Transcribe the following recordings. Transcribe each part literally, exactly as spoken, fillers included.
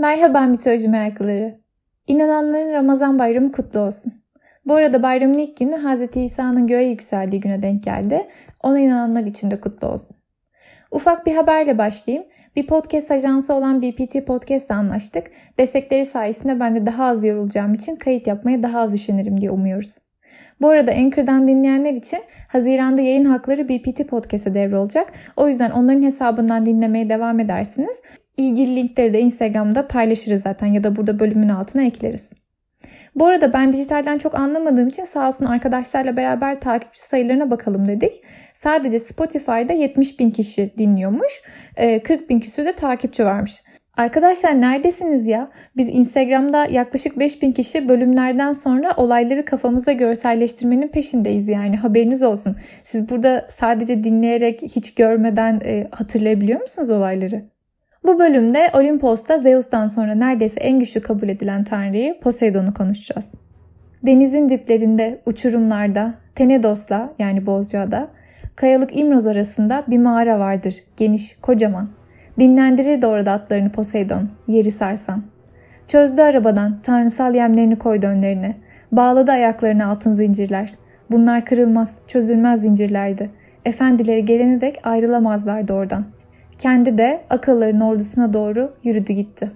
Merhaba mitoloji meraklıları. İnananların Ramazan bayramı kutlu olsun. Bu arada bayramın ilk günü Hz. İsa'nın göğe yükseldiği güne denk geldi. Ona inananlar için de kutlu olsun. Ufak bir haberle başlayayım. Bir podcast ajansı olan B P T Podcast ile anlaştık. Destekleri sayesinde ben de daha az yorulacağım için kayıt yapmaya daha az üşenirim diye umuyoruz. Bu arada Anchor'dan dinleyenler için Haziran'da yayın hakları B P T Podcast'e devrolacak. O yüzden onların hesabından dinlemeye devam edersiniz. İlgili linkleri de Instagram'da paylaşırız zaten ya da burada bölümün altına ekleriz. Bu arada ben dijitalden çok anlamadığım için sağ olsun arkadaşlarla beraber takipçi sayılarına bakalım dedik. Sadece Spotify'da yetmiş bin kişi dinliyormuş, kırk bin küsur de takipçi varmış. Arkadaşlar neredesiniz ya? Biz Instagram'da yaklaşık beş bin kişi bölümlerden sonra olayları kafamızda görselleştirmenin peşindeyiz yani haberiniz olsun. Siz burada sadece dinleyerek hiç görmeden hatırlayabiliyor musunuz olayları? Bu bölümde Olimpos'ta Zeus'tan sonra neredeyse en güçlü kabul edilen tanrıyı Poseidon'u konuşacağız. Denizin diplerinde, uçurumlarda, Tenedos'la yani Bozcaada, kayalık İmroz arasında bir mağara vardır, geniş, kocaman. Dinlendirirdi orada atlarını Poseidon, yeri sarsan. Çözdü arabadan, tanrısal yemlerini koydu önlerine. Bağladı ayaklarına altın zincirler. Bunlar kırılmaz, çözülmez zincirlerdi. Efendileri gelene dek ayrılamazlardı oradan. Kendi de akılların ordusuna doğru yürüdü gitti.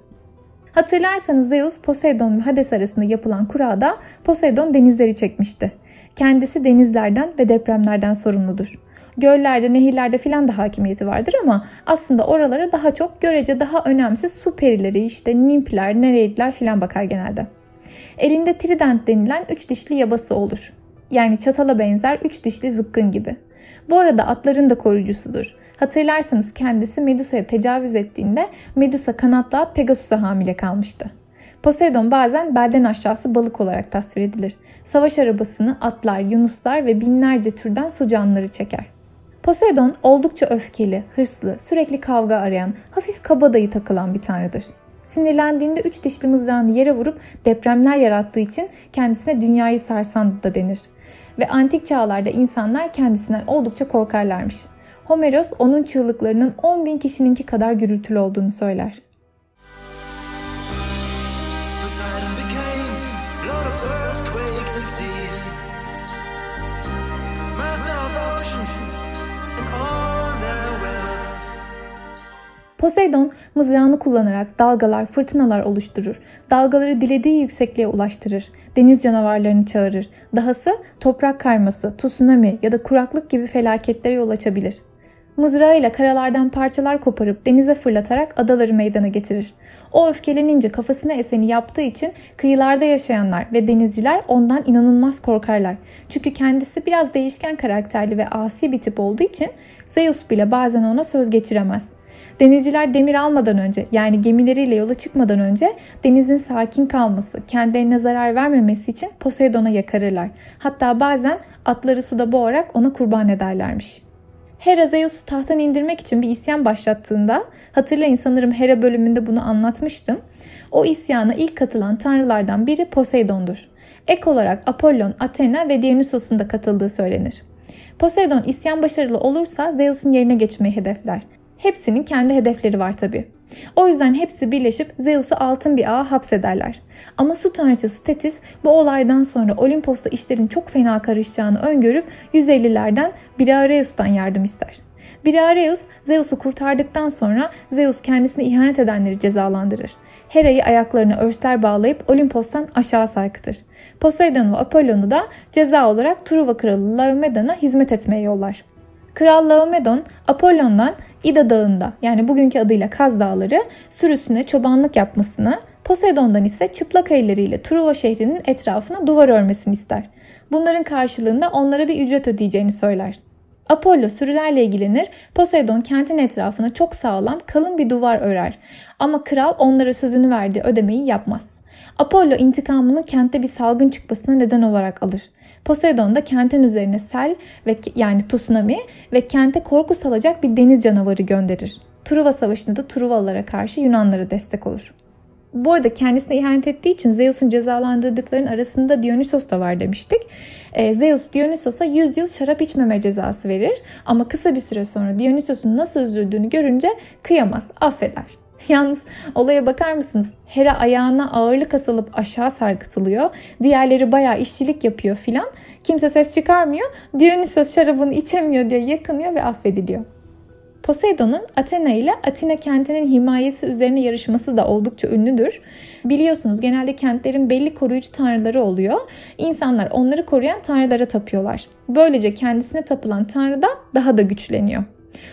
Hatırlarsanız Zeus, Poseidon ve Hades arasında yapılan kurada Poseidon denizleri çekmişti. Kendisi denizlerden ve depremlerden sorumludur. Göllerde, nehirlerde filan da hakimiyeti vardır ama aslında oralara daha çok görece daha önemsiz su perileri işte nimfler, nereidler filan bakar genelde. Elinde trident denilen üç dişli yabası olur. Yani çatala benzer üç dişli zıpkın gibi. Bu arada atların da koruyucusudur. Hatırlarsanız kendisi Medusa'ya tecavüz ettiğinde Medusa kanatla Pegasus'a hamile kalmıştı. Poseidon bazen belden aşağısı balık olarak tasvir edilir. Savaş arabasını atlar, yunuslar ve binlerce türden su canlıları çeker. Poseidon oldukça öfkeli, hırslı, sürekli kavga arayan, hafif kabadayı takılan bir tanrıdır. Sinirlendiğinde üç dişli mızrağını yere vurup depremler yarattığı için kendisine dünyayı sarsan da denir. Ve antik çağlarda insanlar kendisinden oldukça korkarlarmış. Homeros onun çığlıklarının on bin kişininki kadar gürültülü olduğunu söyler. Poseidon mızrağını kullanarak dalgalar, fırtınalar oluşturur. Dalgaları dilediği yüksekliğe ulaştırır. Deniz canavarlarını çağırır. Dahası toprak kayması, tsunami ya da kuraklık gibi felaketlere yol açabilir. Mızrağıyla karalardan parçalar koparıp denize fırlatarak adaları meydana getirir. O öfkelenince kafasına eseni yaptığı için kıyılarda yaşayanlar ve denizciler ondan inanılmaz korkarlar. Çünkü kendisi biraz değişken karakterli ve asi bir tip olduğu için Zeus bile bazen ona söz geçiremez. Denizciler demir almadan önce yani gemileriyle yola çıkmadan önce denizin sakin kalması, kendilerine zarar vermemesi için Poseidon'a yakarırlar. Hatta bazen atları suda boğarak ona kurban ederlermiş. Hera Zeus'u tahttan indirmek için bir isyan başlattığında, hatırlayın sanırım Hera bölümünde bunu anlatmıştım. O isyana ilk katılan tanrılardan biri Poseidon'dur. Ek olarak Apollon, Athena ve Dionysos'un da katıldığı söylenir. Poseidon isyan başarılı olursa Zeus'un yerine geçmeyi hedefler. Hepsinin kendi hedefleri var tabii. O yüzden hepsi birleşip Zeus'u altın bir ağa hapsederler. Ama su tanrıçası Thetis bu olaydan sonra Olimpos'ta işlerin çok fena karışacağını öngörüp yüz ellilerden Briareus'tan yardım ister. Briareus Zeus'u kurtardıktan sonra Zeus kendisine ihanet edenleri cezalandırır. Hera'yı ayaklarına örsler bağlayıp Olimpos'tan aşağı sarkıtır. Poseidon ve Apollon'u da ceza olarak Truva kralı Laomedon'a hizmet etmeye yollar. Kral Laomedon, Apollon'dan İda Dağı'nda yani bugünkü adıyla Kaz Dağları sürüsüne çobanlık yapmasını, Poseidon'dan ise çıplak elleriyle Truva şehrinin etrafına duvar örmesini ister. Bunların karşılığında onlara bir ücret ödeyeceğini söyler. Apollo sürülerle ilgilenir, Poseidon kentin etrafına çok sağlam, kalın bir duvar örer ama kral onlara sözünü verdiği ödemeyi yapmaz. Apollo intikamını kentte bir salgın çıkmasına neden olarak alır. Poseidon da kentin üzerine sel ve yani tsunami ve kente korku salacak bir deniz canavarı gönderir. Truva Savaşı'nda da Truvalılara karşı Yunanlara destek olur. Bu arada kendisine ihanet ettiği için Zeus'un cezalandırdıklarının arasında Dionysos da var demiştik. Ee, Zeus Dionysos'a yüz yıl şarap içmeme cezası verir ama kısa bir süre sonra Dionysos'un nasıl üzüldüğünü görünce kıyamaz, affeder. Yalnız olaya bakar mısınız? Hera ayağına ağırlık asılıp aşağı sarkıtılıyor. Diğerleri bayağı işçilik yapıyor filan. Kimse ses çıkarmıyor. Dionysos şarabını içemiyor diye yakınıyor ve affediliyor. Poseidon'un Athena ile Atina kentinin himayesi üzerine yarışması da oldukça ünlüdür. Biliyorsunuz genelde kentlerin belli koruyucu tanrıları oluyor. İnsanlar onları koruyan tanrılara tapıyorlar. Böylece kendisine tapılan tanrı da daha da güçleniyor.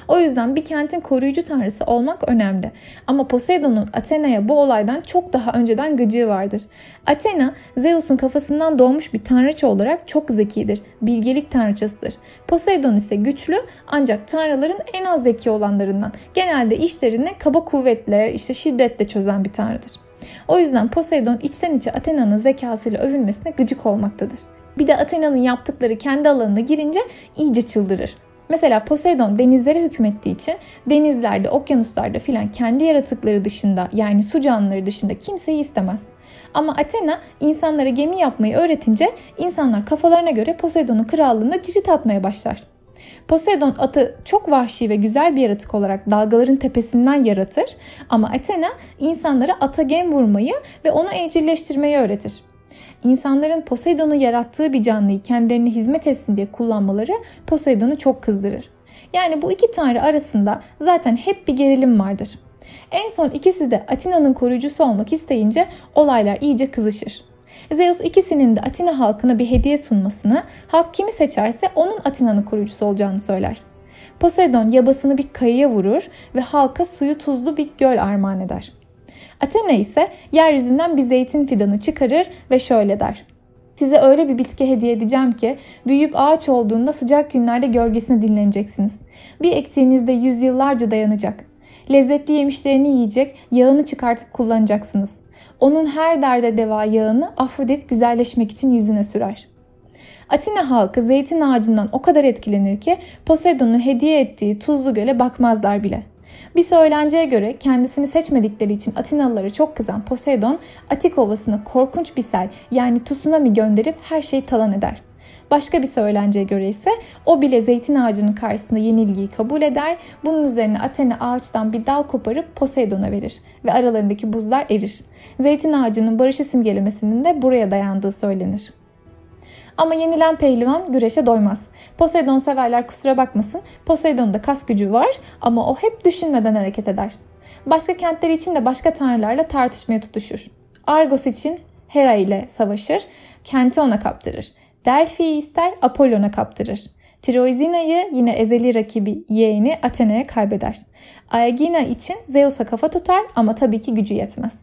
O yüzden bir kentin koruyucu tanrısı olmak önemli. Ama Poseidon'un Athena'ya bu olaydan çok daha önceden gıcığı vardır. Athena, Zeus'un kafasından doğmuş bir tanrıça olarak çok zekidir, bilgelik tanrıçasıdır. Poseidon ise güçlü ancak tanrıların en az zeki olanlarından, genelde işlerini kaba kuvvetle, işte şiddetle çözen bir tanrıdır. O yüzden Poseidon içten içe Athena'nın zekasıyla övülmesine gıcık olmaktadır. Bir de Athena'nın yaptıkları kendi alanına girince iyice çıldırır. Mesela Poseidon denizlere hükmettiği için denizlerde, okyanuslarda filan kendi yaratıkları dışında yani su canlıları dışında kimseyi istemez. Ama Athena insanlara gemi yapmayı öğretince insanlar kafalarına göre Poseidon'un krallığında cirit atmaya başlar. Poseidon atı çok vahşi ve güzel bir yaratık olarak dalgaların tepesinden yaratır ama Athena insanlara ata gem vurmayı ve onu evcilleştirmeyi öğretir. İnsanların Poseidon'u yarattığı bir canlıyı kendilerine hizmet etsin diye kullanmaları Poseidon'u çok kızdırır. Yani bu iki tanrı arasında zaten hep bir gerilim vardır. En son ikisi de Atina'nın koruyucusu olmak isteyince olaylar iyice kızışır. Zeus ikisinin de Atina halkına bir hediye sunmasını, halk kimi seçerse onun Atina'nın koruyucusu olacağını söyler. Poseidon yabasını bir kayaya vurur ve halka suyu tuzlu bir göl armağan eder. Athena ise yeryüzünden bir zeytin fidanı çıkarır ve şöyle der. Size öyle bir bitki hediye edeceğim ki büyüyüp ağaç olduğunda sıcak günlerde gölgesine dinleneceksiniz. Bir ektiğinizde yüzyıllarca dayanacak. Lezzetli yemişlerini yiyecek, yağını çıkartıp kullanacaksınız. Onun her derde deva yağını Afrodit güzelleşmek için yüzüne sürer. Atina halkı zeytin ağacından o kadar etkilenir ki Poseidon'un hediye ettiği tuzlu göle bakmazlar bile. Bir söylenceye göre kendisini seçmedikleri için Atinalılara çok kızan Poseidon, Atik Ovası'na korkunç bir sel yani tsunami gönderip her şeyi talan eder. Başka bir söylenceye göre ise o bile zeytin ağacının karşısında yenilgiyi kabul eder, bunun üzerine Athena ağaçtan bir dal koparıp Poseidon'a verir ve aralarındaki buzlar erir. Zeytin ağacının barışı simgelemesinin de buraya dayandığı söylenir. Ama yenilen pehlivan güreşe doymaz. Poseidon severler kusura bakmasın. Poseidon'da kas gücü var ama o hep düşünmeden hareket eder. Başka kentleri için de başka tanrılarla tartışmaya tutuşur. Argos için Hera ile savaşır, kenti ona kaptırır. Delphi'yi ister, Apollon'a kaptırır. Troizina'yı yine ezeli rakibi yeğeni Athena'ya kaybeder. Aegina için Zeus'a kafa tutar ama tabii ki gücü yetmez.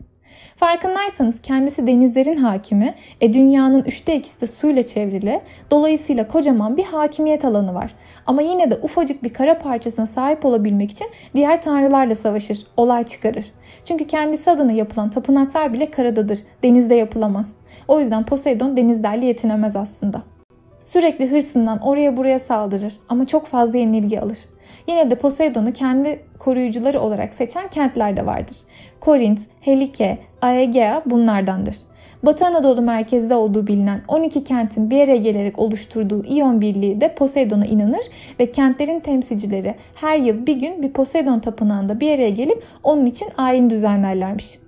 Farkındaysanız kendisi denizlerin hakimi, e dünyanın üçte ikisi de suyla çevrili, dolayısıyla kocaman bir hakimiyet alanı var. Ama yine de ufacık bir kara parçasına sahip olabilmek için diğer tanrılarla savaşır, olay çıkarır. Çünkü kendisi adına yapılan tapınaklar bile karadadır, denizde yapılamaz. O yüzden Poseidon denizlerle yetinemez aslında. Sürekli hırsından oraya buraya saldırır ama çok fazla yenilgi alır. Yine de Poseidon'u kendi koruyucuları olarak seçen kentler de vardır. Korint, Helike, Aegea bunlardandır. Batı Anadolu merkezde olduğu bilinen on iki kentin bir araya gelerek oluşturduğu İyon Birliği de Poseidon'a inanır ve kentlerin temsilcileri her yıl bir gün bir Poseidon tapınağında bir araya gelip onun için ayin düzenlerlermiş.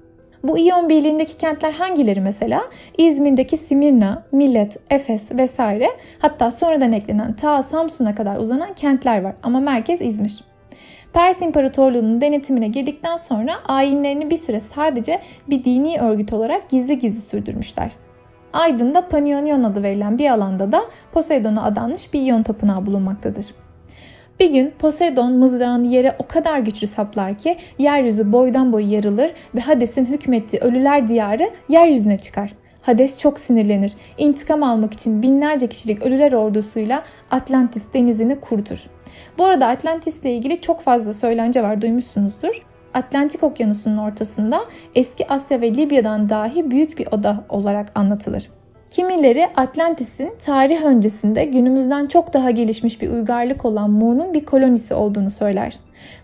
Bu İyon Birliği'ndeki kentler hangileri mesela? İzmir'deki Simirna, Milet, Efes vesaire hatta sonradan eklenen ta Samsun'a kadar uzanan kentler var ama merkez İzmir. Pers İmparatorluğu'nun denetimine girdikten sonra ayinlerini bir süre sadece bir dini örgüt olarak gizli gizli sürdürmüşler. Aydın'da Panionion adı verilen bir alanda da Poseidon'a adanmış bir İyon tapınağı bulunmaktadır. Bir gün Poseidon mızrağını yere o kadar güçlü saplar ki yeryüzü boydan boya yarılır ve Hades'in hükmettiği ölüler diyarı yeryüzüne çıkar. Hades çok sinirlenir, intikam almak için binlerce kişilik ölüler ordusuyla Atlantis denizini kurutur. Bu arada Atlantis ile ilgili çok fazla söylence var, duymuşsunuzdur. Atlantik Okyanusu'nun ortasında eski Asya ve Libya'dan dahi büyük bir ada olarak anlatılır. Kimileri Atlantis'in tarih öncesinde günümüzden çok daha gelişmiş bir uygarlık olan Mu'nun bir kolonisi olduğunu söyler.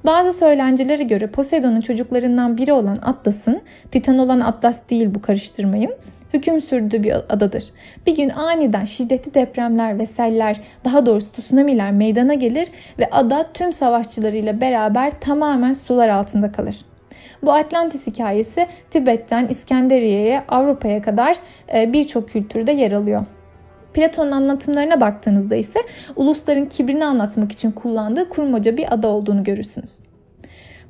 Bazı söylencelere göre Poseidon'un çocuklarından biri olan Atlas'ın, Titan olan Atlas değil bu karıştırmayın, hüküm sürdüğü bir adadır. Bir gün aniden şiddetli depremler ve seller, daha doğrusu tsunamiler meydana gelir ve ada tüm savaşçılarıyla beraber tamamen sular altında kalır. Bu Atlantis hikayesi Tibet'ten İskenderiye'ye, Avrupa'ya kadar birçok kültürde yer alıyor. Platon'un anlatımlarına baktığınızda ise ulusların kibrini anlatmak için kullandığı kurmaca bir ada olduğunu görürsünüz.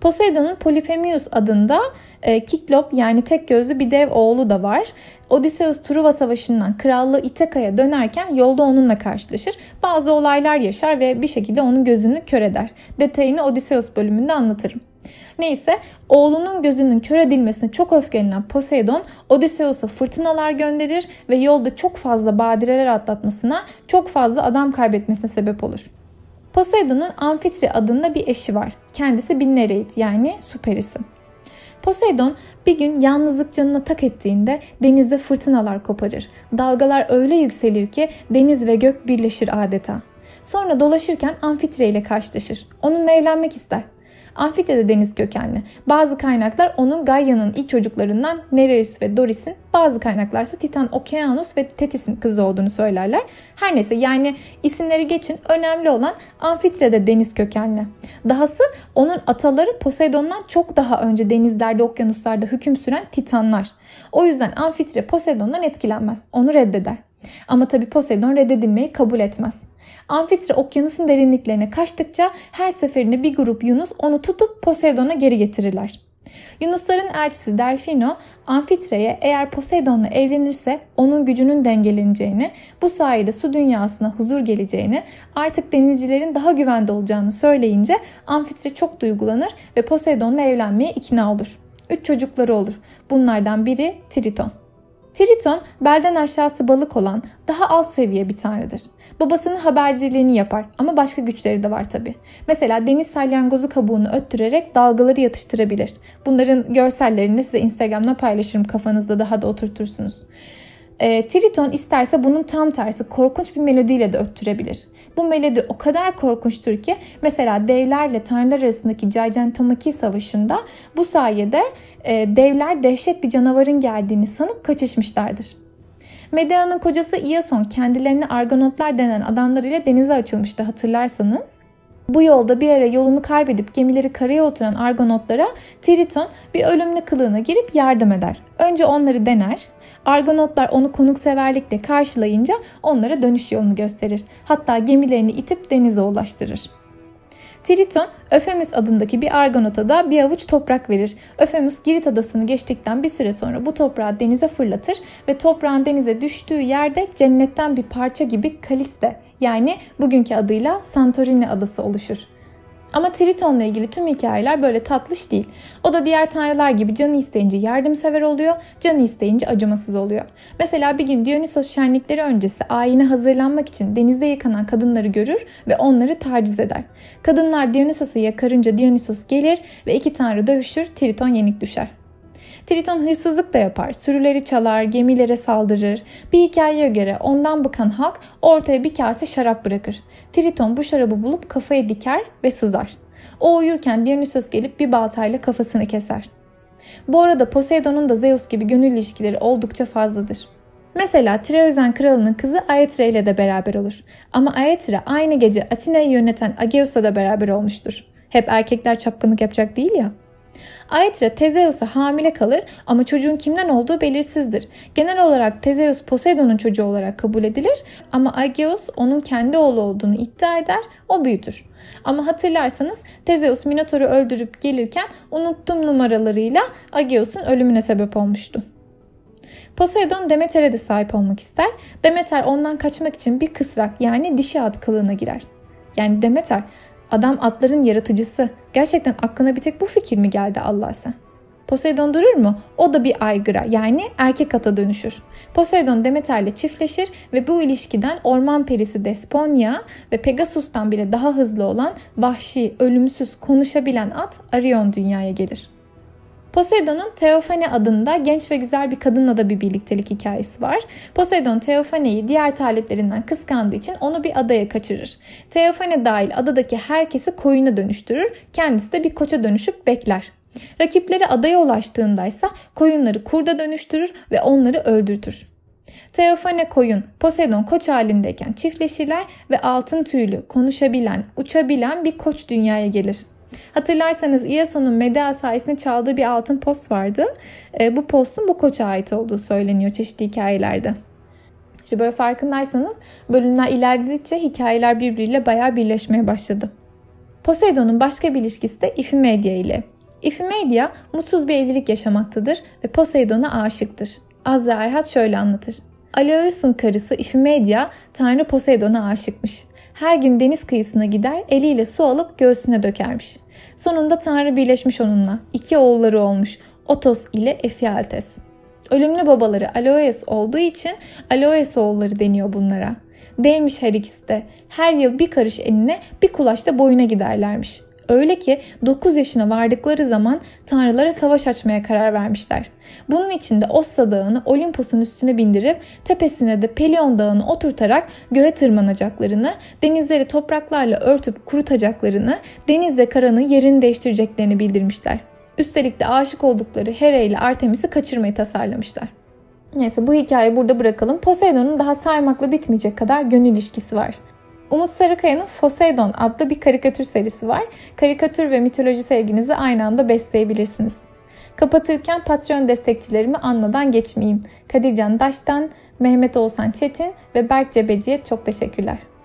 Poseidon'un Polipemius adında e, Kiklop yani tek gözlü bir dev oğlu da var. Odysseus Truva Savaşı'ndan krallığı İthaka'ya dönerken yolda onunla karşılaşır. Bazı olaylar yaşar ve bir şekilde onun gözünü kör eder. Detayını Odysseus bölümünde anlatırım. Neyse, oğlunun gözünün kör edilmesine çok öfkelenen Poseidon, Odysseus'a fırtınalar gönderir ve yolda çok fazla badireler atlatmasına, çok fazla adam kaybetmesine sebep olur. Poseidon'un Amphitri adında bir eşi var. Kendisi bir Nereid yani süper isim. Poseidon bir gün yalnızlık canına tak ettiğinde denizde fırtınalar koparır. Dalgalar öyle yükselir ki deniz ve gök birleşir adeta. Sonra dolaşırken Amphitri ile karşılaşır. Onunla evlenmek ister. Amphitri de deniz kökenli. Bazı kaynaklar onun Gaia'nın ilk çocuklarından Nereus ve Doris'in, bazı kaynaklarsa Titan Okeanos ve Thetis'in kızı olduğunu söylerler. Her neyse, yani isimleri geçin, önemli olan Amphitri de deniz kökenli. Dahası onun ataları Poseidon'dan çok daha önce denizlerde, okyanuslarda hüküm süren Titanlar. O yüzden Amphitri Poseidon'dan etkilenmez, onu reddeder. Ama tabii Poseidon reddedilmeyi kabul etmez. Amfitri okyanusun derinliklerine kaçtıkça her seferinde bir grup Yunus onu tutup Poseidon'a geri getirirler. Yunusların elçisi Delfino, Amfitri'ye eğer Poseidon'la evlenirse onun gücünün dengeleneceğini, bu sayede su dünyasına huzur geleceğini, artık denizcilerin daha güvende olacağını söyleyince Amfitri çok duygulanır ve Poseidon'la evlenmeye ikna olur. Üç çocukları olur. Bunlardan biri Triton. Triton, belden aşağısı balık olan daha alt seviye bir tanrıdır. Babasının haberciliğini yapar ama başka güçleri de var tabii. Mesela deniz salyangozu kabuğunu öttürerek dalgaları yatıştırabilir. Bunların görsellerini size Instagram'da paylaşırım, kafanızda daha da oturtursunuz. E, Triton isterse bunun tam tersi korkunç bir melodiyle de öttürebilir. Bu melodi o kadar korkunçtur ki mesela devlerle tanrılar arasındaki Gigantomaki Savaşı'nda bu sayede e, devler dehşet bir canavarın geldiğini sanıp kaçışmışlardır. Medea'nın kocası İason kendilerine argonotlar denen adamlarıyla denize açılmıştı, hatırlarsanız. Bu yolda bir ara yolunu kaybedip gemileri karaya oturan argonotlara Triton bir ölümlü kılığına girip yardım eder. Önce onları dener. Argonotlar onu konukseverlikle karşılayınca onlara dönüş yolunu gösterir. Hatta gemilerini itip denize ulaştırır. Triton, Öfemüs adındaki bir argonota da bir avuç toprak verir. Öfemüs, Girit adasını geçtikten bir süre sonra bu toprağı denize fırlatır ve toprağın denize düştüğü yerde cennetten bir parça gibi Kaliste, yani bugünkü adıyla Santorini adası oluşur. Ama Triton'la ilgili tüm hikayeler böyle tatlış değil. O da diğer tanrılar gibi canı isteyince yardımsever oluyor, canı isteyince acımasız oluyor. Mesela bir gün Dionysos şenlikleri öncesi ayine hazırlanmak için denizde yıkanan kadınları görür ve onları taciz eder. Kadınlar Dionysos'u yakarınca Dionysos gelir ve iki tanrı dövüşür, Triton yenik düşer. Triton hırsızlık da yapar, sürüleri çalar, gemilere saldırır. Bir hikayeye göre ondan bıkan halk ortaya bir kase şarap bırakır. Triton bu şarabı bulup kafaya diker ve sızar. O uyurken Dionysos gelip bir baltayla kafasını keser. Bu arada Poseidon'un da Zeus gibi gönül ilişkileri oldukça fazladır. Mesela Troya kralının kızı Aethra ile de beraber olur. Ama Aethra aynı gece Atina'yı yöneten Ageus'la da beraber olmuştur. Hep erkekler çapkınlık yapacak değil ya. Aethra Tezeus'a hamile kalır ama çocuğun kimden olduğu belirsizdir. Genel olarak Tezeus Poseidon'un çocuğu olarak kabul edilir ama Ageus onun kendi oğlu olduğunu iddia eder, o büyütür. Ama hatırlarsanız Tezeus Minotor'u öldürüp gelirken unuttum numaralarıyla Ageus'un ölümüne sebep olmuştu. Poseidon Demeter'e de sahip olmak ister. Demeter ondan kaçmak için bir kısrak yani dişi at kılığına girer. Yani Demeter... Adam atların yaratıcısı. Gerçekten aklına bir tek bu fikir mi geldi Allah sen? Poseidon durur mu? O da bir aygıra yani erkek ata dönüşür. Poseidon Demeter'le çiftleşir ve bu ilişkiden orman perisi Desponia ve Pegasus'tan bile daha hızlı olan vahşi, ölümsüz, konuşabilen at Arion dünyaya gelir. Poseidon'un Theofane adında genç ve güzel bir kadınla da bir birliktelik hikayesi var. Poseidon Theophane'yi diğer taleplerinden kıskandığı için onu bir adaya kaçırır. Theophane dahil adadaki herkesi koyuna dönüştürür, kendisi de bir koça dönüşüp bekler. Rakipleri adaya ulaştığındaysa koyunları kurda dönüştürür ve onları öldürtür. Theophane koyun, Poseidon koç halindeyken çiftleşirler ve altın tüylü, konuşabilen, uçabilen bir koç dünyaya gelir. Hatırlarsanız İason'un Medea sayesinde çaldığı bir altın post vardı. E, bu postun bu koça ait olduğu söyleniyor çeşitli hikayelerde. İşte böyle farkındaysanız bölümler ilerledikçe hikayeler birbiriyle bayağı birleşmeye başladı. Poseidon'un başka bir ilişkisi de İfimedia ile. İfimedia mutsuz bir evlilik yaşamaktadır ve Poseidon'a aşıktır. Azra Erhat şöyle anlatır. Aleus'un karısı İfimedia tanrı Poseidon'a aşıkmış. Her gün deniz kıyısına gider, eliyle su alıp göğsüne dökermiş. Sonunda tanrı birleşmiş onunla. İki oğulları olmuş. Otos ile Efialtes. Ölümlü babaları Aloes olduğu için Aloes oğulları deniyor bunlara. Değmiş her ikisi de. Her yıl bir karış enine, bir kulaç da boyuna giderlermiş. Öyle ki dokuz yaşına vardıkları zaman tanrılara savaş açmaya karar vermişler. Bunun için de Ossa Dağı'nı Olimpos'un üstüne bindirip tepesine de Pelion Dağı'nı oturtarak göğe tırmanacaklarını, denizleri topraklarla örtüp kurutacaklarını, denizle karanın yerini değiştireceklerini bildirmişler. Üstelik de aşık oldukları Hera ile Artemis'i kaçırmayı tasarlamışlar. Neyse bu hikayeyi burada bırakalım. Poseidon'un daha saymakla bitmeyecek kadar gönül ilişkisi var. Umut Sarıkaya'nın Poseidon adlı bir karikatür serisi var. Karikatür ve mitoloji sevginizi aynı anda besleyebilirsiniz. Kapatırken Patreon destekçilerimi anmadan geçmeyeyim. Kadircan Daş'tan, Mehmet Oğuzhan Çetin ve Berk Cebeci'ye çok teşekkürler.